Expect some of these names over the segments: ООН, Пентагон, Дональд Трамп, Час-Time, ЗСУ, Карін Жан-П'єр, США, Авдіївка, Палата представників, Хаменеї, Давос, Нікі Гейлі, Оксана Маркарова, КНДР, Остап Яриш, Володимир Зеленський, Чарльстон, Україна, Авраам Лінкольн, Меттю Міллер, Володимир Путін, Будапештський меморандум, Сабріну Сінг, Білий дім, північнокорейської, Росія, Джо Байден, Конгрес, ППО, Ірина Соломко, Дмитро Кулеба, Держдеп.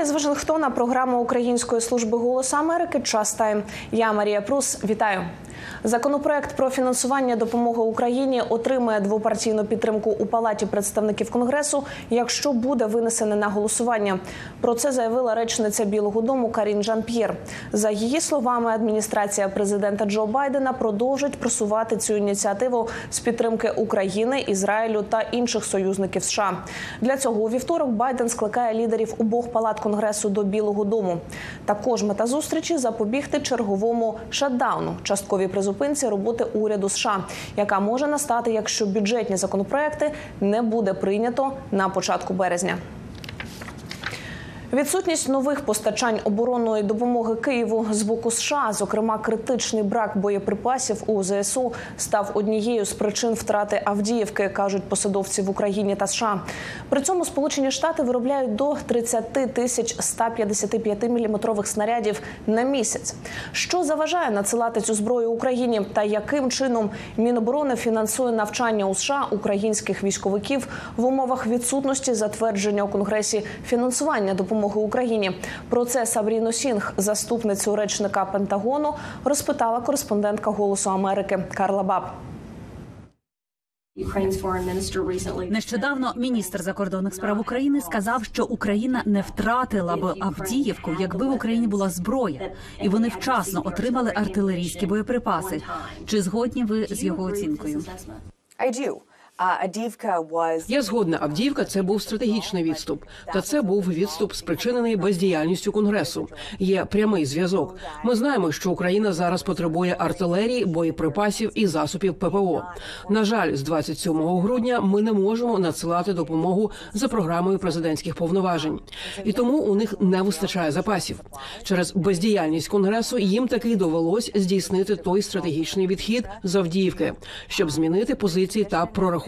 Далі з Вашингтона програма Української служби «Голос Америки» «Час-Time». Я Марія Прус. Вітаю. Законопроект про фінансування допомоги Україні отримає двопартійну підтримку у Палаті представників Конгресу, якщо буде винесене на голосування. Про це заявила речниця Білого дому Карін Жан-П'єр. За її словами, адміністрація президента Джо Байдена продовжить просувати цю ініціативу з підтримки України, Ізраїлю та інших союзників США. Для цього у вівторок Байден скликає лідерів обох палат Конгресу до Білого дому. Також мета зустрічі – запобігти черговому шатдауну, частковій призупинці роботи уряду США, яка може настати, якщо бюджетні законопроекти не буде прийнято на початку березня. Відсутність нових постачань оборонної допомоги Києву з боку США, зокрема критичний брак боєприпасів у ЗСУ, став однією з причин втрати Авдіївки, кажуть посадовці в Україні та США. При цьому Сполучені Штати виробляють до 30 тисяч 155-мм снарядів на місяць. Що заважає надсилати цю зброю Україні та яким чином Міноборони фінансує навчання у США українських військовиків в умовах відсутності затвердження у Конгресі фінансування допомоги Україні? Про це Сабріну Сінг, заступницю речника Пентагону, розпитала кореспондентка «Голосу Америки» Карла Баб. Нещодавно міністр закордонних справ України сказав, що Україна не втратила б Авдіївку, якби в Україні була зброя, і вони вчасно отримали артилерійські боєприпаси. Чи згодні ви з його оцінкою? Я згодна, Авдіївка – це був стратегічний відступ. Та це був відступ, спричинений бездіяльністю Конгресу. Є прямий зв'язок. Ми знаємо, що Україна зараз потребує артилерії, боєприпасів і засобів ППО. На жаль, з 27 грудня ми не можемо надсилати допомогу за програмою президентських повноважень. І тому у них не вистачає запасів. Через бездіяльність Конгресу їм таки довелось здійснити той стратегічний відхід з Авдіївки, щоб змінити позиції та прорахувати,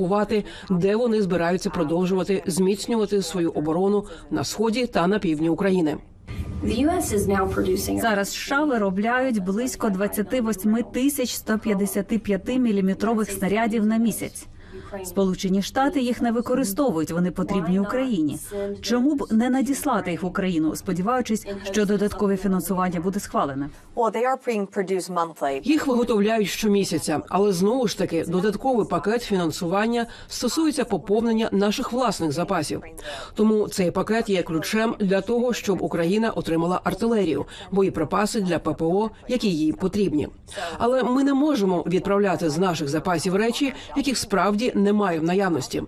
де вони збираються продовжувати зміцнювати свою оборону на сході та на півдні України. Зараз США виробляють близько 28 тисяч 155-мм снарядів на місяць. Сполучені Штати їх не використовують, вони потрібні Україні. Чому б не надіслати їх в Україну, сподіваючись, що додаткове фінансування буде схвалене? Їх виготовляють щомісяця, але знову ж таки додатковий пакет фінансування стосується поповнення наших власних запасів. Тому цей пакет є ключем для того, щоб Україна отримала артилерію, боєприпаси для ППО, які їй потрібні. Але ми не можемо відправляти з наших запасів речі, яких справді немає в наявності.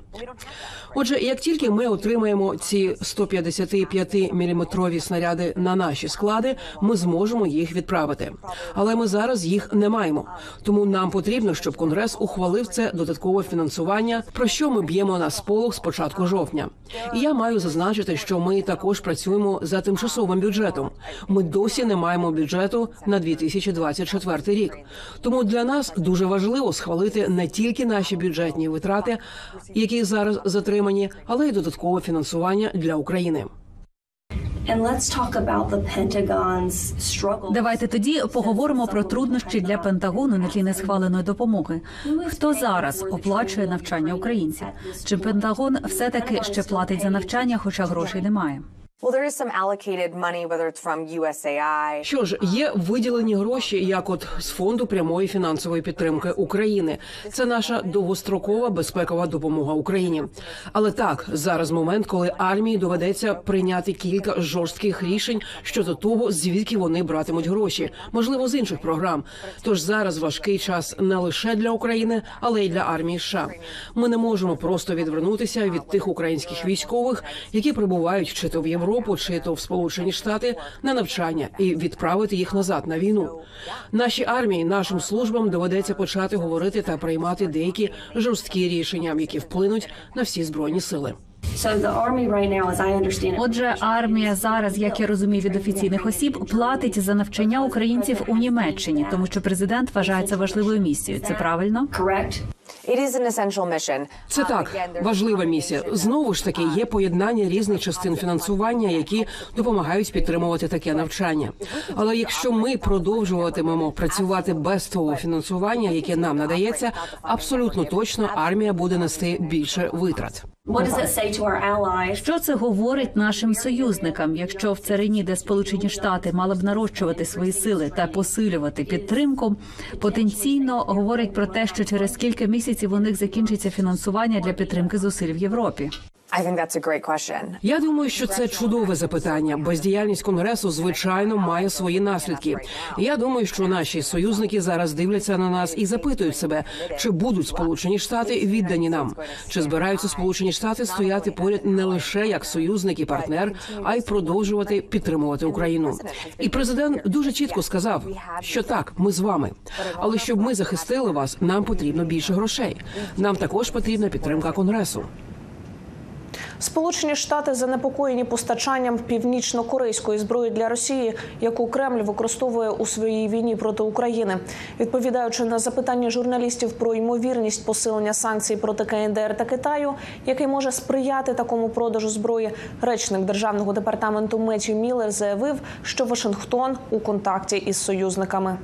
Отже, як тільки ми отримаємо ці 155-мм снаряди на наші склади, ми зможемо їх відправити. Але ми зараз їх не маємо. Тому нам потрібно, щоб Конгрес ухвалив це додаткове фінансування, про що ми б'ємо на сполох з початку жовтня. І я маю зазначити, що ми також працюємо за тимчасовим бюджетом. Ми досі не маємо бюджету на 2024 рік. Тому для нас дуже важливо схвалити не тільки наші бюджетні витрати, які зараз затримані, але й додаткове фінансування для України. Давайте тоді поговоримо про труднощі для Пентагону на тлі несхваленої допомоги. Хто зараз оплачує навчання українців? Чи Пентагон все-таки ще платить за навчання, хоча грошей немає? Що ж, є виділені гроші, як от з Фонду прямої фінансової підтримки України. Це наша довгострокова безпекова допомога Україні. Але так, зараз момент, коли армії доведеться прийняти кілька жорстких рішень щодо того, звідки вони братимуть гроші, можливо, з інших програм. Тож зараз важкий час не лише для України, але й для армії США. Ми не можемо просто відвернутися від тих українських військових, які перебувають чи то в Європу, чи то в Сполучені Штати на навчання і відправити їх назад на війну. Нашій армії, нашим службам доведеться почати говорити та приймати деякі жорсткі рішення, які вплинуть на всі збройні сили. Отже, армія зараз, як я розумію від офіційних осіб, платить за навчання українців у Німеччині, тому що президент вважає це важливою місією. Це правильно? Це так, важлива місія. Знову ж таки, є поєднання різних частин фінансування, які допомагають підтримувати таке навчання. Але якщо ми продовжуватимемо працювати без того фінансування, яке нам надається, абсолютно точно армія буде нести більше витрат. Що це говорить нашим союзникам, якщо в царині, де Сполучені Штати мали б нарощувати свої сили та посилювати підтримку, потенційно говорить про те, що через кілька місяців у них закінчиться фінансування для підтримки зусиль в Європі? Я думаю, що це чудове запитання. Бездіяльність Конгресу, звичайно, має свої наслідки. Я думаю, що наші союзники зараз дивляться на нас і запитують себе, чи будуть Сполучені Штати віддані нам, чи збираються Сполучені Штати стояти поряд не лише як союзник і партнер, а й продовжувати підтримувати Україну. І президент дуже чітко сказав, що так, ми з вами. Але щоб ми захистили вас, нам потрібно більше грошей. Нам також потрібна підтримка Конгресу. Сполучені Штати занепокоєні постачанням північно-корейської зброї для Росії, яку Кремль використовує у своїй війні проти України. Відповідаючи на запитання журналістів про ймовірність посилення санкцій проти КНДР та Китаю, який може сприяти такому продажу зброї, речник Державного департаменту Меттю Міллер заявив, що Вашингтон у контакті із союзниками.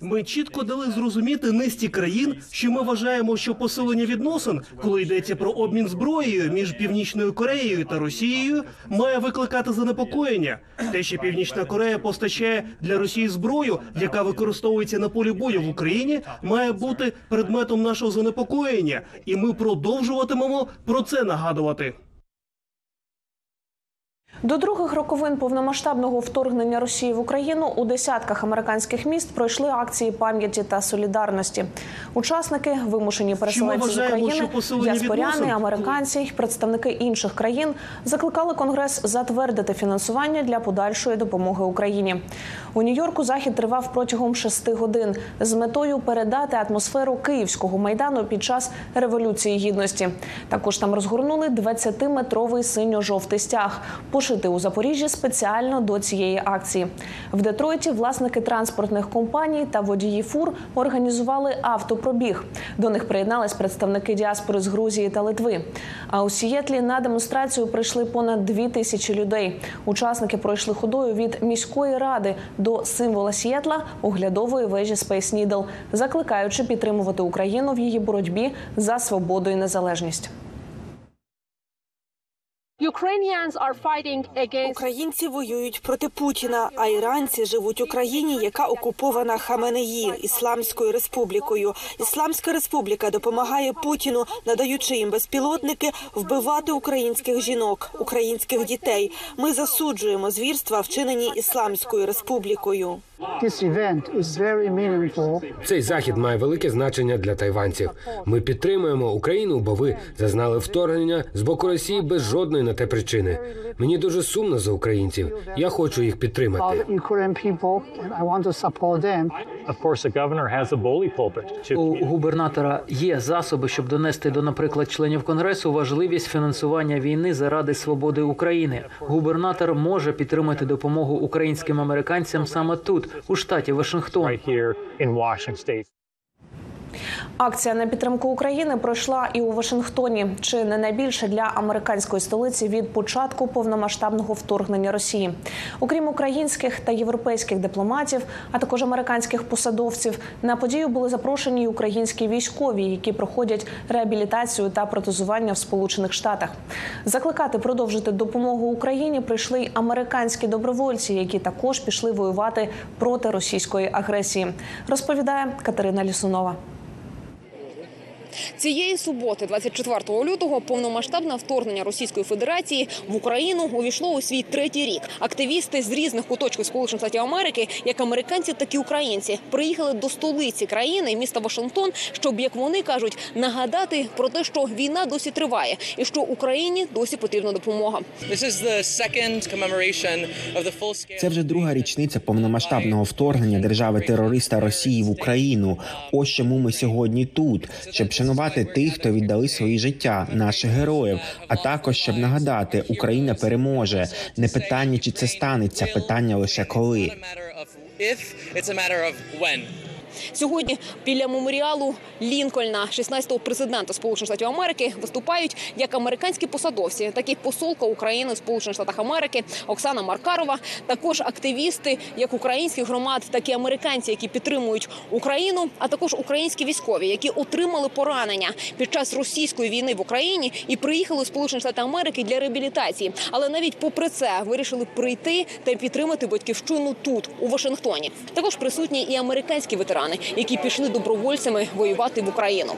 Ми чітко дали зрозуміти низці країн, що ми вважаємо, що посилення відносин, коли йдеться про обмін зброєю між Північною Кореєю та Росією, має викликати занепокоєння. Те, що Північна Корея постачає для Росії зброю, яка використовується на полі бою в Україні, має бути предметом нашого занепокоєння. І ми продовжуватимемо про це нагадувати. До других роковин повномасштабного вторгнення Росії в Україну у десятках американських міст пройшли акції пам'яті та солідарності. Учасники, вимушені переселенці з України, діаспоряни, американці й представники інших країн закликали Конгрес затвердити фінансування для подальшої допомоги Україні. У Нью-Йорку захід тривав протягом 6 годин з метою передати атмосферу Київського Майдану під час Революції Гідності. Також там розгорнули 20-метровий синьо-жовтий стяг – пошити у Запоріжжі спеціально до цієї акції. В Детройті власники транспортних компаній та водії фур організували автопробіг. До них приєднались представники діаспори з Грузії та Литви. А у Сієтлі на демонстрацію прийшли понад 2000 людей. Учасники пройшли ходою від міської ради до символа Сієтла – оглядової вежі Space Needle, закликаючи підтримувати Україну в її боротьбі за свободу і незалежність. Українці воюють проти Путіна, а іранці живуть у країні, яка окупована Хаменеї – Ісламською республікою. Ісламська республіка допомагає Путіну, надаючи їм безпілотники, вбивати українських жінок, українських дітей. Ми засуджуємо звірства, вчинені Ісламською республікою. Цей захід має велике значення для тайванців. Ми підтримуємо Україну, бо ви зазнали вторгнення з боку Росії без жодної на те причини. Мені дуже сумно за українців. Я хочу їх підтримати. У губернатора є засоби, щоб донести до, наприклад, членів Конгресу важливість фінансування війни заради свободи України. Губернатор може підтримати допомогу українським американцям саме тут, у штаті Вашингтон. Акція на підтримку України пройшла і у Вашингтоні, чи не найбільше для американської столиці від початку повномасштабного вторгнення Росії. Окрім українських та європейських дипломатів, а також американських посадовців, на подію були запрошені й українські військові, які проходять реабілітацію та протезування в Сполучених Штатах. Закликати продовжити допомогу Україні прийшли й американські добровольці, які також пішли воювати проти російської агресії, розповідає Катерина Лісунова. Цієї суботи, 24 лютого, повномасштабне вторгнення Російської Федерації в Україну увійшло у свій 3-й рік. Активісти з різних куточків Сполучених Штатів Америки, як американці, так і українці, приїхали до столиці країни, міста Вашингтон, щоб, як вони кажуть, нагадати про те, що війна досі триває і що Україні досі потрібна допомога. Це вже 2-га річниця повномасштабного вторгнення держави-терориста Росії в Україну. Ось чому ми сьогодні тут, щоб шанувати тих, хто віддали свої життя, наших героїв, а також, щоб нагадати, Україна переможе. Не питання, чи це станеться, питання лише коли. Сьогодні біля меморіалу Лінкольна, 16-го президента Сполучених Штатів Америки, виступають як американські посадовці, так і посолка України в Сполучених Штатах Америки Оксана Маркарова, також активісти як українських громад, так і американці, які підтримують Україну, а також українські військові, які отримали поранення під час російської війни в Україні і приїхали в Сполучені Штати Америки для реабілітації. Але навіть попри це вирішили прийти та підтримати батьківщину тут, у Вашингтоні. Також присутні і американські ветерани, які пішли добровольцями воювати в Україну.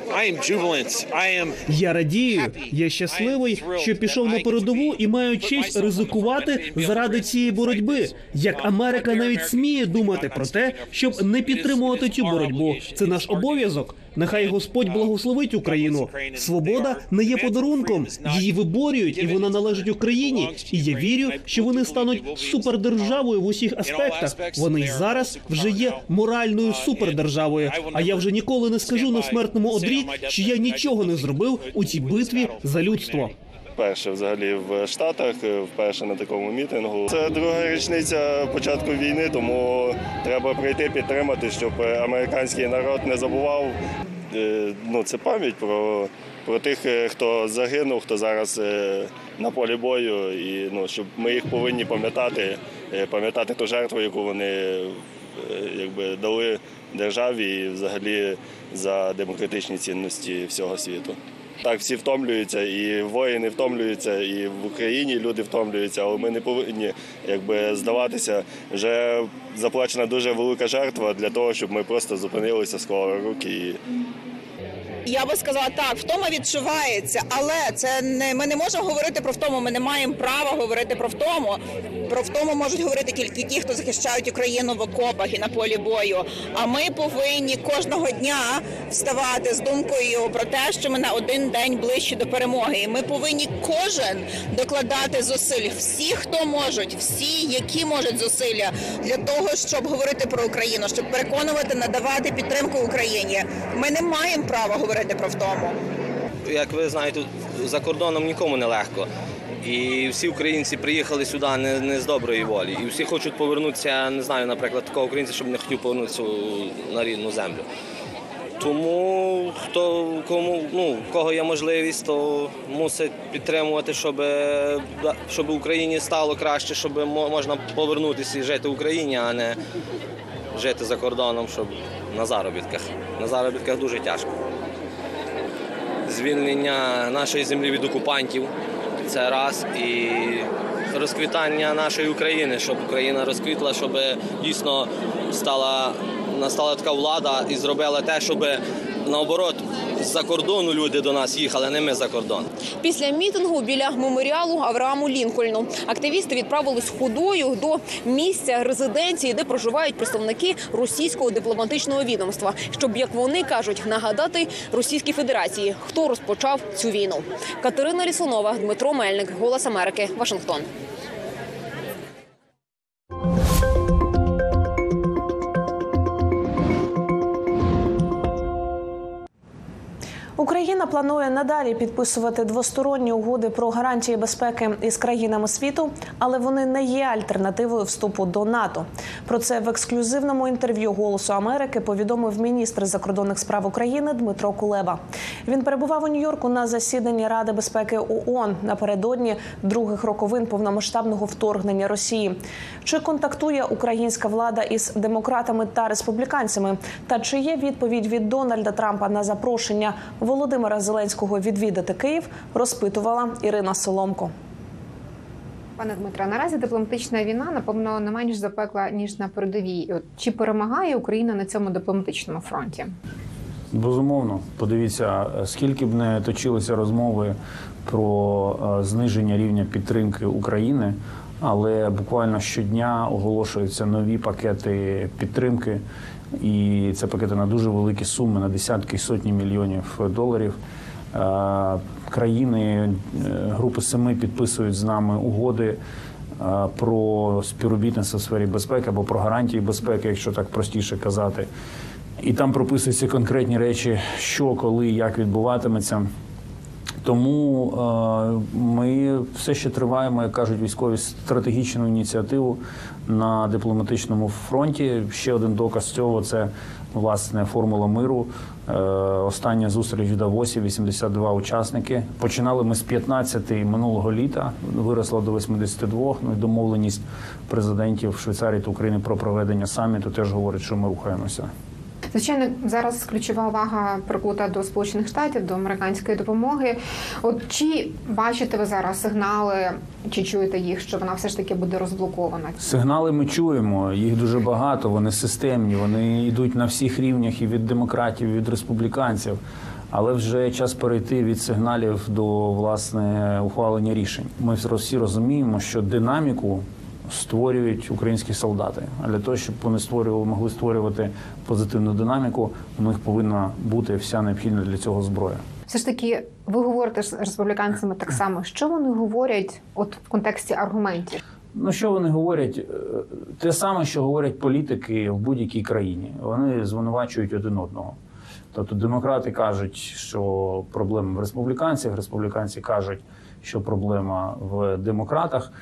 Я радію, я щасливий, що пішов на передову і маю честь ризикувати заради цієї боротьби. Як Америка навіть сміє думати про те, щоб не підтримувати цю боротьбу. Це наш обов'язок. Нехай Господь благословить Україну. Свобода не є подарунком. Її виборюють, і вона належить Україні. І я вірю, що вони стануть супердержавою в усіх аспектах. Вони й зараз вже є моральною супердержавою. А я вже ніколи не скажу на смертному одрі, що я нічого не зробив у цій битві за людство. Перше взагалі в Штатах, вперше на такому мітингу. Це друга річниця початку війни, тому треба прийти підтримати, щоб американський народ не забував. Це пам'ять про тих, хто загинув, хто зараз на полі бою. І щоб ми їх повинні пам'ятати ту жертву, яку вони дали державі і взагалі за демократичні цінності всього світу. Так, всі втомлюються, і воїни втомлюються, і в Україні люди втомлюються, але ми не повинні здаватися. Вже заплачена дуже велика жертва для того, щоб ми просто зупинилися, склали руки і... Я би сказала так, втома відчувається, але ми не можемо говорити про втому, ми не маємо права говорити про втому. Про втому можуть говорити тільки ті, хто захищають Україну в окопах і на полі бою. А ми повинні кожного дня вставати з думкою про те, що ми на один день ближче до перемоги. І ми повинні кожен докладати зусиль, всі, хто можуть, всі, які можуть зусилля, для того, щоб говорити про Україну, щоб переконувати, надавати підтримку Україні. Ми не маємо права говорити про втому. Як ви знаєте, за кордоном нікому не легко. І всі українці приїхали сюди не з доброї волі. І всі хочуть повернутися, не знаю, наприклад, такого українця, щоб не хотів повернутися на рідну землю. Тому, в кого є можливість, то мусить підтримувати, щоб Україні стало краще, щоб можна повернутися і жити в Україні, а не жити за кордоном, щоб на заробітках. На заробітках дуже тяжко. Звільнення нашої землі від окупантів – це раз, і розквітання нашої України, щоб Україна розквітла, щоб дійсно настала така влада і зробила те, щоб, наоборот, з-за кордону люди до нас їхали, а не ми за кордон. Після мітингу біля меморіалу Аврааму Лінкольну активісти відправились ходою до місця резиденції, де проживають представники російського дипломатичного відомства, щоб, як вони кажуть, нагадати Російській Федерації, хто розпочав цю війну. Катерина Лісунова, Дмитро Мельник, Голос Америки, Вашингтон. Україна планує надалі підписувати двосторонні угоди про гарантії безпеки із країнами світу, але вони не є альтернативою вступу до НАТО. Про це в ексклюзивному інтерв'ю «Голосу Америки» повідомив міністр закордонних справ України Дмитро Кулеба. Він перебував у Нью-Йорку на засіданні Ради безпеки ООН напередодні других роковин повномасштабного вторгнення Росії. Чи контактує українська влада із демократами та республіканцями? Та чи є відповідь від Дональда Трампа на запрошення Володимира Зеленського відвідати Київ, розпитувала Ірина Соломко. Пане Дмитре, наразі дипломатична війна, напевно, не менш запекла, ніж на передовій. Чи перемагає Україна на цьому дипломатичному фронті? Безумовно. Подивіться, скільки б не точилися розмови про зниження рівня підтримки України, але буквально щодня оголошуються нові пакети підтримки. І це пакети на дуже великі суми, на десятки і сотні мільйонів доларів. Країни Групи 7 підписують з нами угоди про співробітництво в сфері безпеки або про гарантії безпеки, якщо так простіше казати. І там прописуються конкретні речі, що, коли, як відбуватиметься. Тому ми все ще триваємо, як кажуть військові, стратегічну ініціативу на дипломатичному фронті. Ще один доказ цього – це власне, формула миру. Остання зустріч в Давосі, 82 учасники. Починали ми з 15 минулого літа, виросла до 82. Ну, і домовленість президентів Швейцарії та України про проведення саміту теж говорить, що ми рухаємося. Звичайно, зараз ключова увага прикута до Сполучених Штатів, до американської допомоги. От чи бачите ви зараз сигнали, чи чуєте їх, що вона все ж таки буде розблокована? Сигнали ми чуємо, їх дуже багато, вони системні, вони йдуть на всіх рівнях і від демократів, і від республіканців. Але вже час перейти від сигналів до, власне, ухвалення рішень. Ми всі розуміємо, що динаміку створюють українські солдати. А для того, щоб вони могли створювати позитивну динаміку, у них повинна бути вся необхідна для цього зброя. Все ж таки, ви говорите з республіканцями так само. Що вони говорять от в контексті аргументів? Ну, що вони говорять? Те саме, що говорять політики в будь-якій країні. Вони звинувачують один одного. Тобто демократи кажуть, що проблема в республіканцях, республіканці кажуть, що проблема в демократах.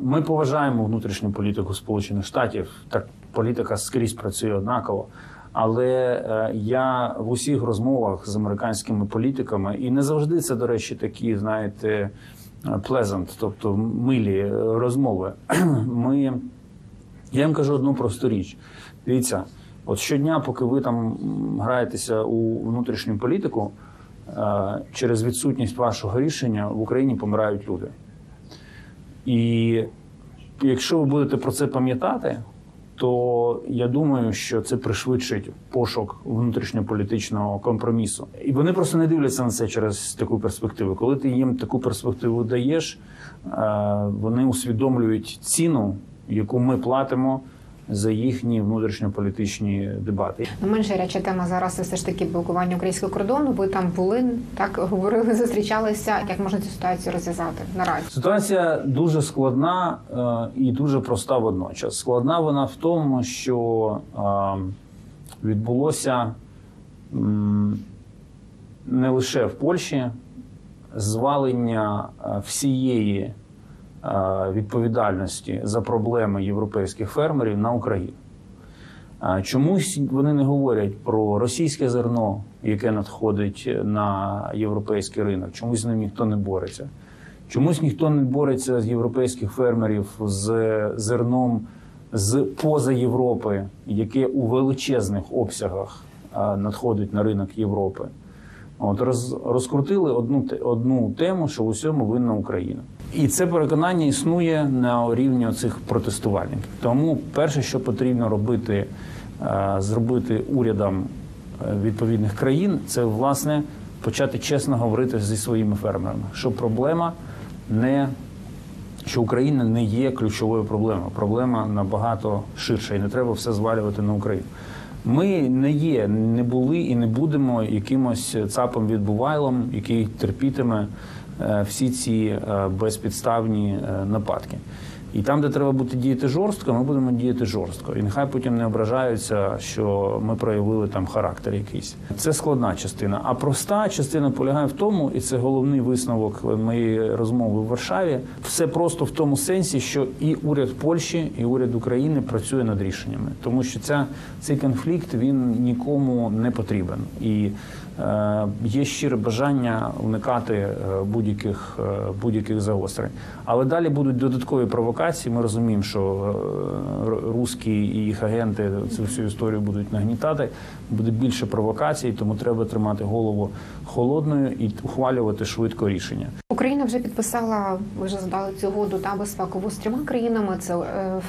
Ми поважаємо внутрішню політику Сполучених Штатів, так політика скрізь працює однаково, але я в усіх розмовах з американськими політиками, і не завжди це, до речі, такі, знаєте, pleasant, тобто милі розмови, я їм кажу одну просту річ. Дивіться, от щодня, поки ви там граєтеся у внутрішню політику, через відсутність вашого рішення в Україні помирають люди. І якщо ви будете про це пам'ятати, то я думаю, що це пришвидшить пошук внутрішньополітичного компромісу. І вони просто не дивляться на це через таку перспективу. Коли ти їм таку перспективу даєш, вони усвідомлюють ціну, яку ми платимо за їхні внутрішньополітичні дебати. Менша речі тема зараз – це все ж таки блокування українського кордону. Ви там були, так говорили, зустрічалися. Як можна цю ситуацію розв'язати наразі? Ситуація дуже складна і дуже проста водночас. Складна вона в тому, що відбулося не лише в Польщі звалення всієї відповідальності за проблеми європейських фермерів на Україну. Чомусь вони не говорять про російське зерно, яке надходить на європейський ринок, чомусь з ним ніхто не бореться. Чомусь ніхто не бореться з європейських фермерів з зерном з-поза Європи, яке у величезних обсягах надходить на ринок Європи. От розкрутили одну тему, що в усьому винна Україна. І це переконання існує на рівні цих протестувальників. Тому перше, що потрібно робити, зробити урядам відповідних країн, це, власне, почати чесно говорити зі своїми фермерами, що проблема не, що Україна не є ключовою проблемою. Проблема набагато ширша, і не треба все звалювати на Україну. Ми не є, не були і не будемо якимось цапом відбувайлом, який терпітиме всі ці безпідставні нападки. І там, де треба буде діяти жорстко, ми будемо діяти жорстко. І нехай потім не ображаються, що ми проявили там характер якийсь. Це складна частина. А проста частина полягає в тому, і це головний висновок моєї розмови в Варшаві, все просто в тому сенсі, що і уряд Польщі, і уряд України працює над рішеннями. Тому що цей конфлікт, він нікому не потрібен. І є щире бажання уникати будь-яких загострень. Але далі будуть додаткові провокації. Ми розуміємо, що русські і їх агенти цю всю історію будуть нагнітати. Буде більше провокацій, тому треба тримати голову холодною і ухвалювати швидко рішення. Україна вже підписала, ви вже задали цю угоду, та безпекову з трьома країнами. Це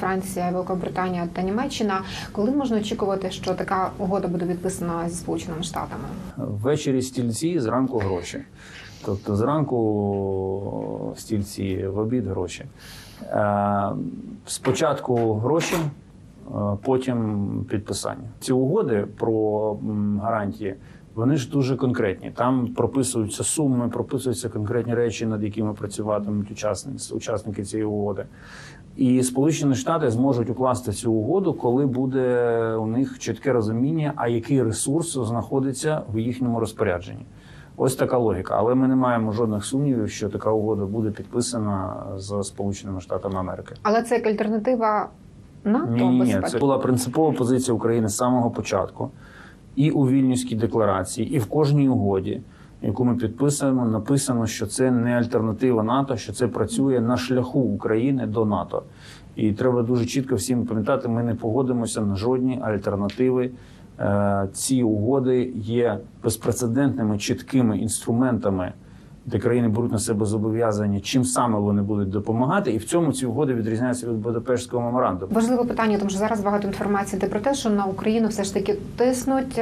Франція, Великобританія та Німеччина. Коли можна очікувати, що така угода буде підписана зі Сполученими Штатами? Ввечері стільці, зранку гроші. Тобто зранку стільці, в обід гроші. Спочатку гроші, потім підписання. Ці угоди про гарантії, вони ж дуже конкретні. Там прописуються суми, прописуються конкретні речі, над якими працюватимуть учасники цієї угоди. І Сполучені Штати зможуть укласти цю угоду, коли буде у них чітке розуміння, а який ресурс знаходиться в їхньому розпорядженні. Ось така логіка. Але ми не маємо жодних сумнівів, що така угода буде підписана з Сполученими Штатами Америки. Але це як альтернатива НАТО? Ні, це була принципова позиція України з самого початку. І у Вільнюській декларації, і в кожній угоді, яку ми підписуємо, написано, що це не альтернатива НАТО, що це працює на шляху України до НАТО. І треба дуже чітко всім пам'ятати, ми не погодимося на жодні альтернативи. Ці угоди є безпрецедентними, чіткими інструментами, де країни беруть на себе зобов'язання, чим саме вони будуть допомагати. І в цьому ці угоди відрізняються від Будапештського меморандуму. Важливе питання, тому що зараз багато інформації йде про те, що на Україну все ж таки тиснуть,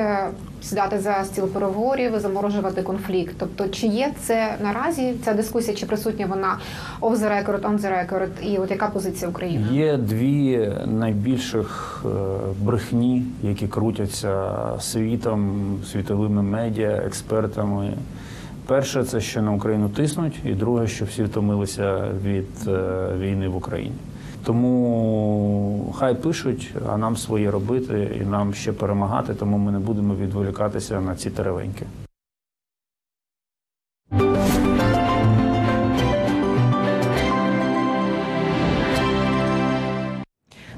сідати за стіл переговорів, заморожувати конфлікт. Тобто, чи є це наразі, ця дискусія, чи присутня вона off the record, on the record, і от яка позиція України? Є дві найбільших брехні, які крутяться світом, світовими медіа, експертами. Перше – це, що на Україну тиснуть, і друге, що всі втомилися від війни в Україні. Тому хай пишуть, а нам своє робити, і нам ще перемагати, тому ми не будемо відволікатися на ці теревеньки.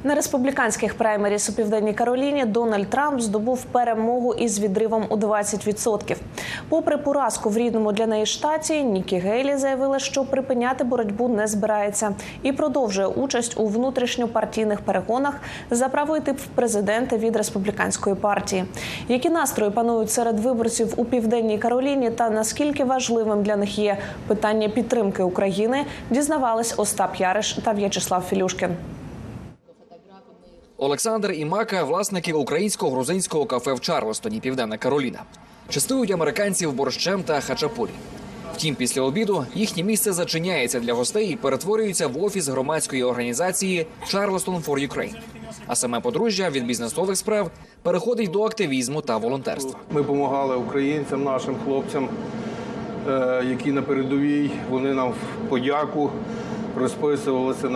На республіканських праймеріс у Південній Кароліні Дональд Трамп здобув перемогу із відривом у 20%. Попри поразку в рідному для неї штаті, Нікі Гейлі заявила, що припиняти боротьбу не збирається і продовжує участь у внутрішньопартійних перегонах за право йти в президенти від республіканської партії. Які настрої панують серед виборців у Південній Кароліні та наскільки важливим для них є питання підтримки України, дізнавались Остап Яриш та В'ячеслав Філюшкін. Олександр і Мака – власники українсько-грузинського кафе в Чарлестоні, Південна Кароліна. Частують американців борщем та хачапурі. Втім, після обіду їхнє місце зачиняється для гостей і перетворюється в офіс громадської організації «Charleston for Ukraine». А саме подружжя від бізнесових справ переходить до активізму та волонтерства. Ми допомагали українцям, нашим хлопцям, які на передовій, вони нам в подяку розписувалися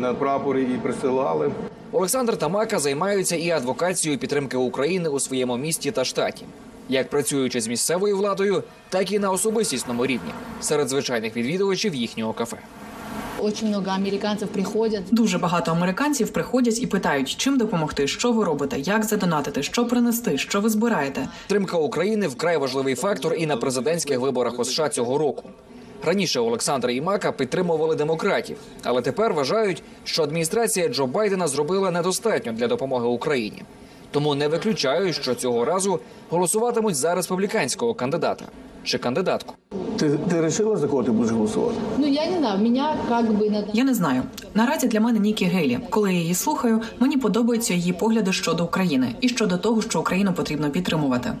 на прапори і присилали. Олександр та Мака займаються і адвокацією підтримки України у своєму місті та штаті, як працюючи з місцевою владою, так і на особистісному рівні, серед звичайних відвідувачів їхнього кафе. Дуже багато американців приходять і питають, чим допомогти, що ви робите, як задонатити, що принести, що ви збираєте. Підтримка України – вкрай важливий фактор і на президентських виборах у США цього року. Раніше Олександр і Мака підтримували демократів, але тепер вважають, що адміністрація Джо Байдена зробила недостатньо для допомоги Україні. Тому не виключають, що цього разу голосуватимуть за республіканського кандидата чи кандидатку. Ти вирішила, за кого ти будеш голосувати? Я не знаю. Наразі для мене Нікі Гейлі. Коли я її слухаю, мені подобаються її погляди щодо України і щодо того, що Україну потрібно підтримувати.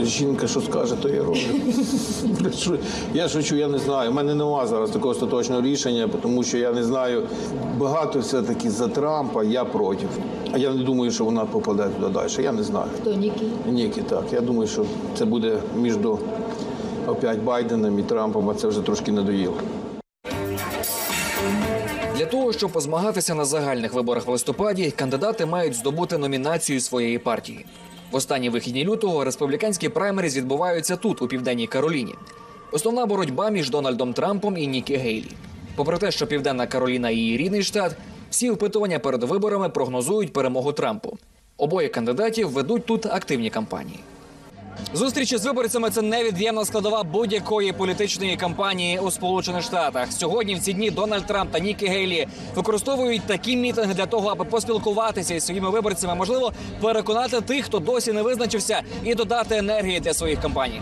Жінка, що скаже, то я роблю. Я шучу, я не знаю. У мене немає зараз такого остаточного рішення, тому що я не знаю. Багато все-таки за Трампа, я проти. А я не думаю, що вона попаде туди далі. Я не знаю. Хто, Нікі? Нікі, так. Я думаю, що це буде між Байденом і Трампом, а це вже трошки надоїло. Для того, щоб позмагатися на загальних виборах в листопаді, кандидати мають здобути номінацію своєї партії. В останні вихідні лютого республіканські праймеріз відбуваються тут, у Південній Кароліні. Основна боротьба між Дональдом Трампом і Нікі Гейлі. Попри те, що Південна Кароліна – її рідний штат, всі опитування перед виборами прогнозують перемогу Трампу. Обоє кандидатів ведуть тут активні кампанії. Зустрічі з виборцями – це невід'ємна складова будь-якої політичної кампанії у Сполучених Штатах. Сьогодні, в ці дні, Дональд Трамп та Нікі Гейлі використовують такі мітинги для того, аби поспілкуватися із своїми виборцями, можливо, переконати тих, хто досі не визначився, і додати енергії для своїх кампаній.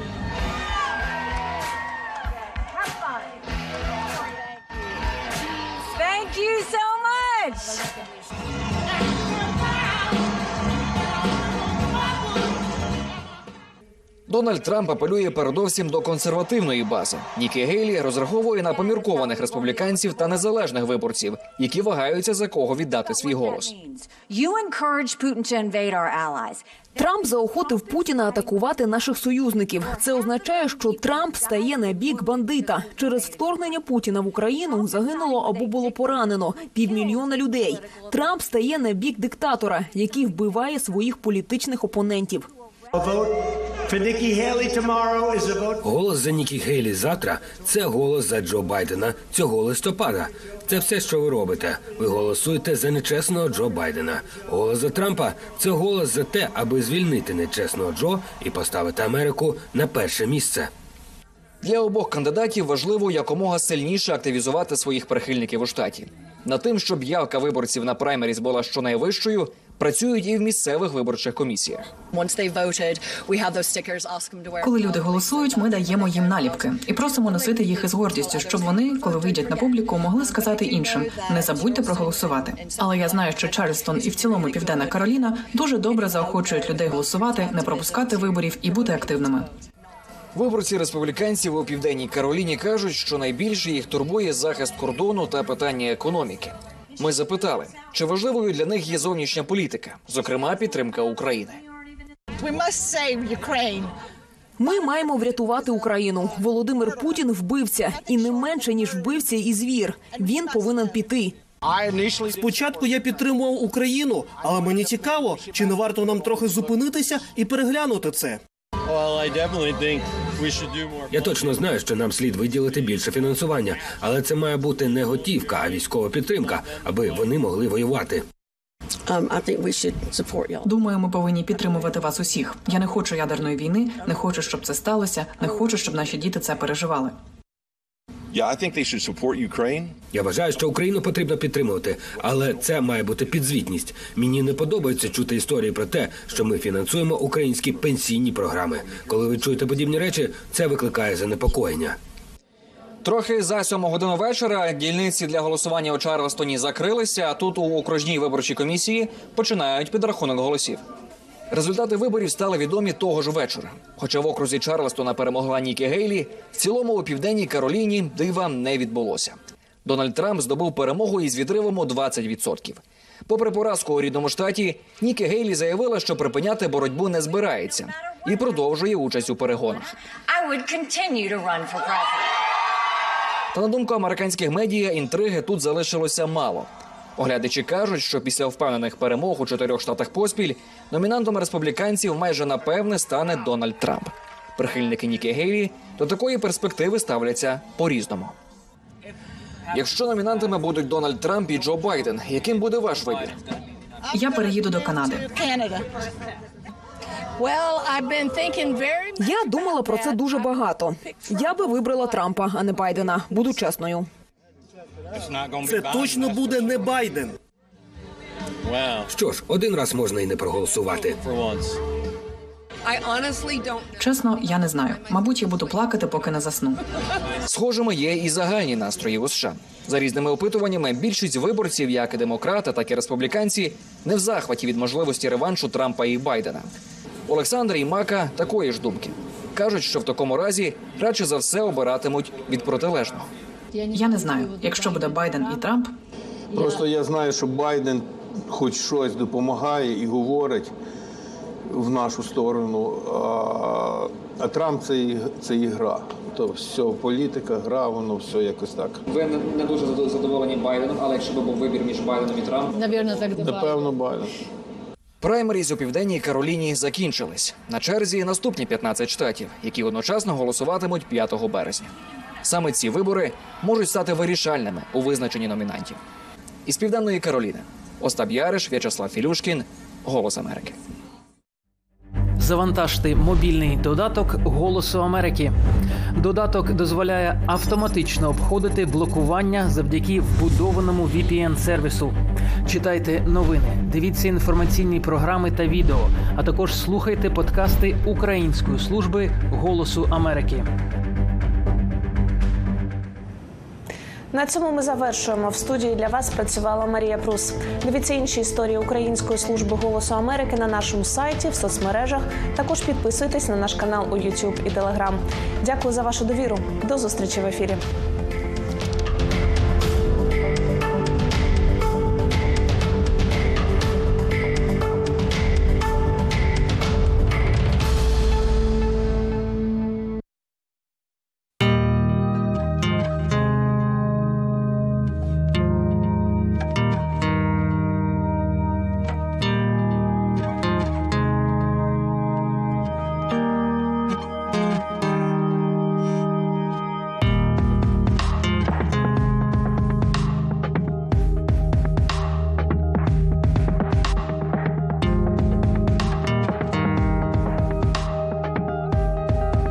Дональд Трамп апелює передовсім до консервативної бази. Нікі Гейлі розраховує на поміркованих республіканців та незалежних виборців, які вагаються, за кого віддати свій голос. Трамп заохотив Путіна атакувати наших союзників. Це означає, що Трамп стає на бік бандита. Через вторгнення Путіна в Україну загинуло або було поранено півмільйона людей. Трамп стає на бік диктатора, який вбиває своїх політичних опонентів. Голос за Нікі Гейлі завтра – це голос за Джо Байдена цього листопада. Це все, що ви робите. Ви голосуєте за нечесного Джо Байдена. Голос за Трампа – це голос за те, аби звільнити нечесного Джо і поставити Америку на перше місце. Для обох кандидатів важливо якомога сильніше активізувати своїх прихильників у штаті. Над тим, щоб явка виборців на праймеріз була щонайвищою, працюють і в місцевих виборчих комісіях. Коли люди голосують, ми даємо їм наліпки. І просимо носити їх із гордістю, щоб вони, коли вийдять на публіку, могли сказати іншим – не забудьте проголосувати. Але я знаю, що Чарльстон і в цілому Південна Кароліна дуже добре заохочують людей голосувати, не пропускати виборів і бути активними. Виборці республіканців у Південній Кароліні кажуть, що найбільше їх турбує захист кордону та питання економіки. Ми запитали, чи важливою для них є зовнішня політика, зокрема підтримка України. Ми маємо врятувати Україну. Володимир Путін – вбивця, і не менше, ніж вбивця і звір. Він повинен піти. Спочатку я підтримував Україну, але мені цікаво, чи не варто нам трохи зупинитися і переглянути це. Я точно знаю, що нам слід виділити більше фінансування, але це має бути не готівка, а військова підтримка, аби вони могли воювати. Думаю, ми повинні підтримувати вас усіх. Я не хочу ядерної війни, не хочу, щоб це сталося, не хочу, щоб наші діти це переживали. Я вважаю, що Україну потрібно підтримувати, але це має бути підзвітність. Мені не подобається чути історії про те, що ми фінансуємо українські пенсійні програми. Коли ви чуєте подібні речі, це викликає занепокоєння. Трохи за 7 годину вечора дільниці для голосування у Чарльстоні закрилися, а тут у окружній виборчій комісії починають підрахунок голосів. Результати виборів стали відомі того ж вечора. Хоча в окрузі Чарльстона перемогла Нікі Гейлі, в цілому у Південній Кароліні дива не відбулося. Дональд Трамп здобув перемогу із відривом у 20%. Попри поразку у рідному штаті, Нікі Гейлі заявила, що припиняти боротьбу не збирається і продовжує участь у перегонах. Та на думку американських медіа, інтриги тут залишилося мало. Оглядачі кажуть, що після впевнених перемог у 4 штатах поспіль номінантом республіканців майже напевне стане Дональд Трамп. Прихильники Нікі Гейлі до такої перспективи ставляться по-різному. Якщо номінантами будуть Дональд Трамп і Джо Байден, яким буде ваш вибір? Я переїду до Канади. Я думала про це дуже багато. Я би вибрала Трампа, а не Байдена. Буду чесною. Це точно буде не Байден. Що ж, один раз можна і не проголосувати. Чесно, я не знаю. Мабуть, я буду плакати, поки не засну. Схожими є і загальні настрої у США. За різними опитуваннями, більшість виборців, як і демократи, так і республіканці, не в захваті від можливості реваншу Трампа і Байдена. Олександр і Мака такої ж думки. Кажуть, що в такому разі радше за все обиратимуть від протилежного. Я не знаю, якщо буде Байден і Трамп. Просто я знаю, що Байден хоч щось допомагає і говорить в нашу сторону, а Трамп – це і гра. Тобто все, політика, гра, воно все якось так. Ви не дуже задоволені Байденом, але якщо б був вибір між Байденом і Трампом? Напевно, Байден. Праймеріз у Південній Кароліні закінчились. На черзі наступні 15 штатів, які одночасно голосуватимуть 5 березня. Саме ці вибори можуть стати вирішальними у визначенні номінантів. Із Південної Кароліни Остап Яриш, В'ячеслав Філюшкін, Голос Америки. Завантажте мобільний додаток «Голосу Америки». Додаток дозволяє автоматично обходити блокування завдяки вбудованому VPN-сервісу. Читайте новини, дивіться інформаційні програми та відео, а також слухайте подкасти Української служби «Голосу Америки». На цьому ми завершуємо. В студії для вас працювала Марія Прус. Дивіться інші історії Української служби «Голосу Америки» на нашому сайті, в соцмережах. Також підписуйтесь на наш канал у YouTube і Telegram. Дякую за вашу довіру. До зустрічі в ефірі.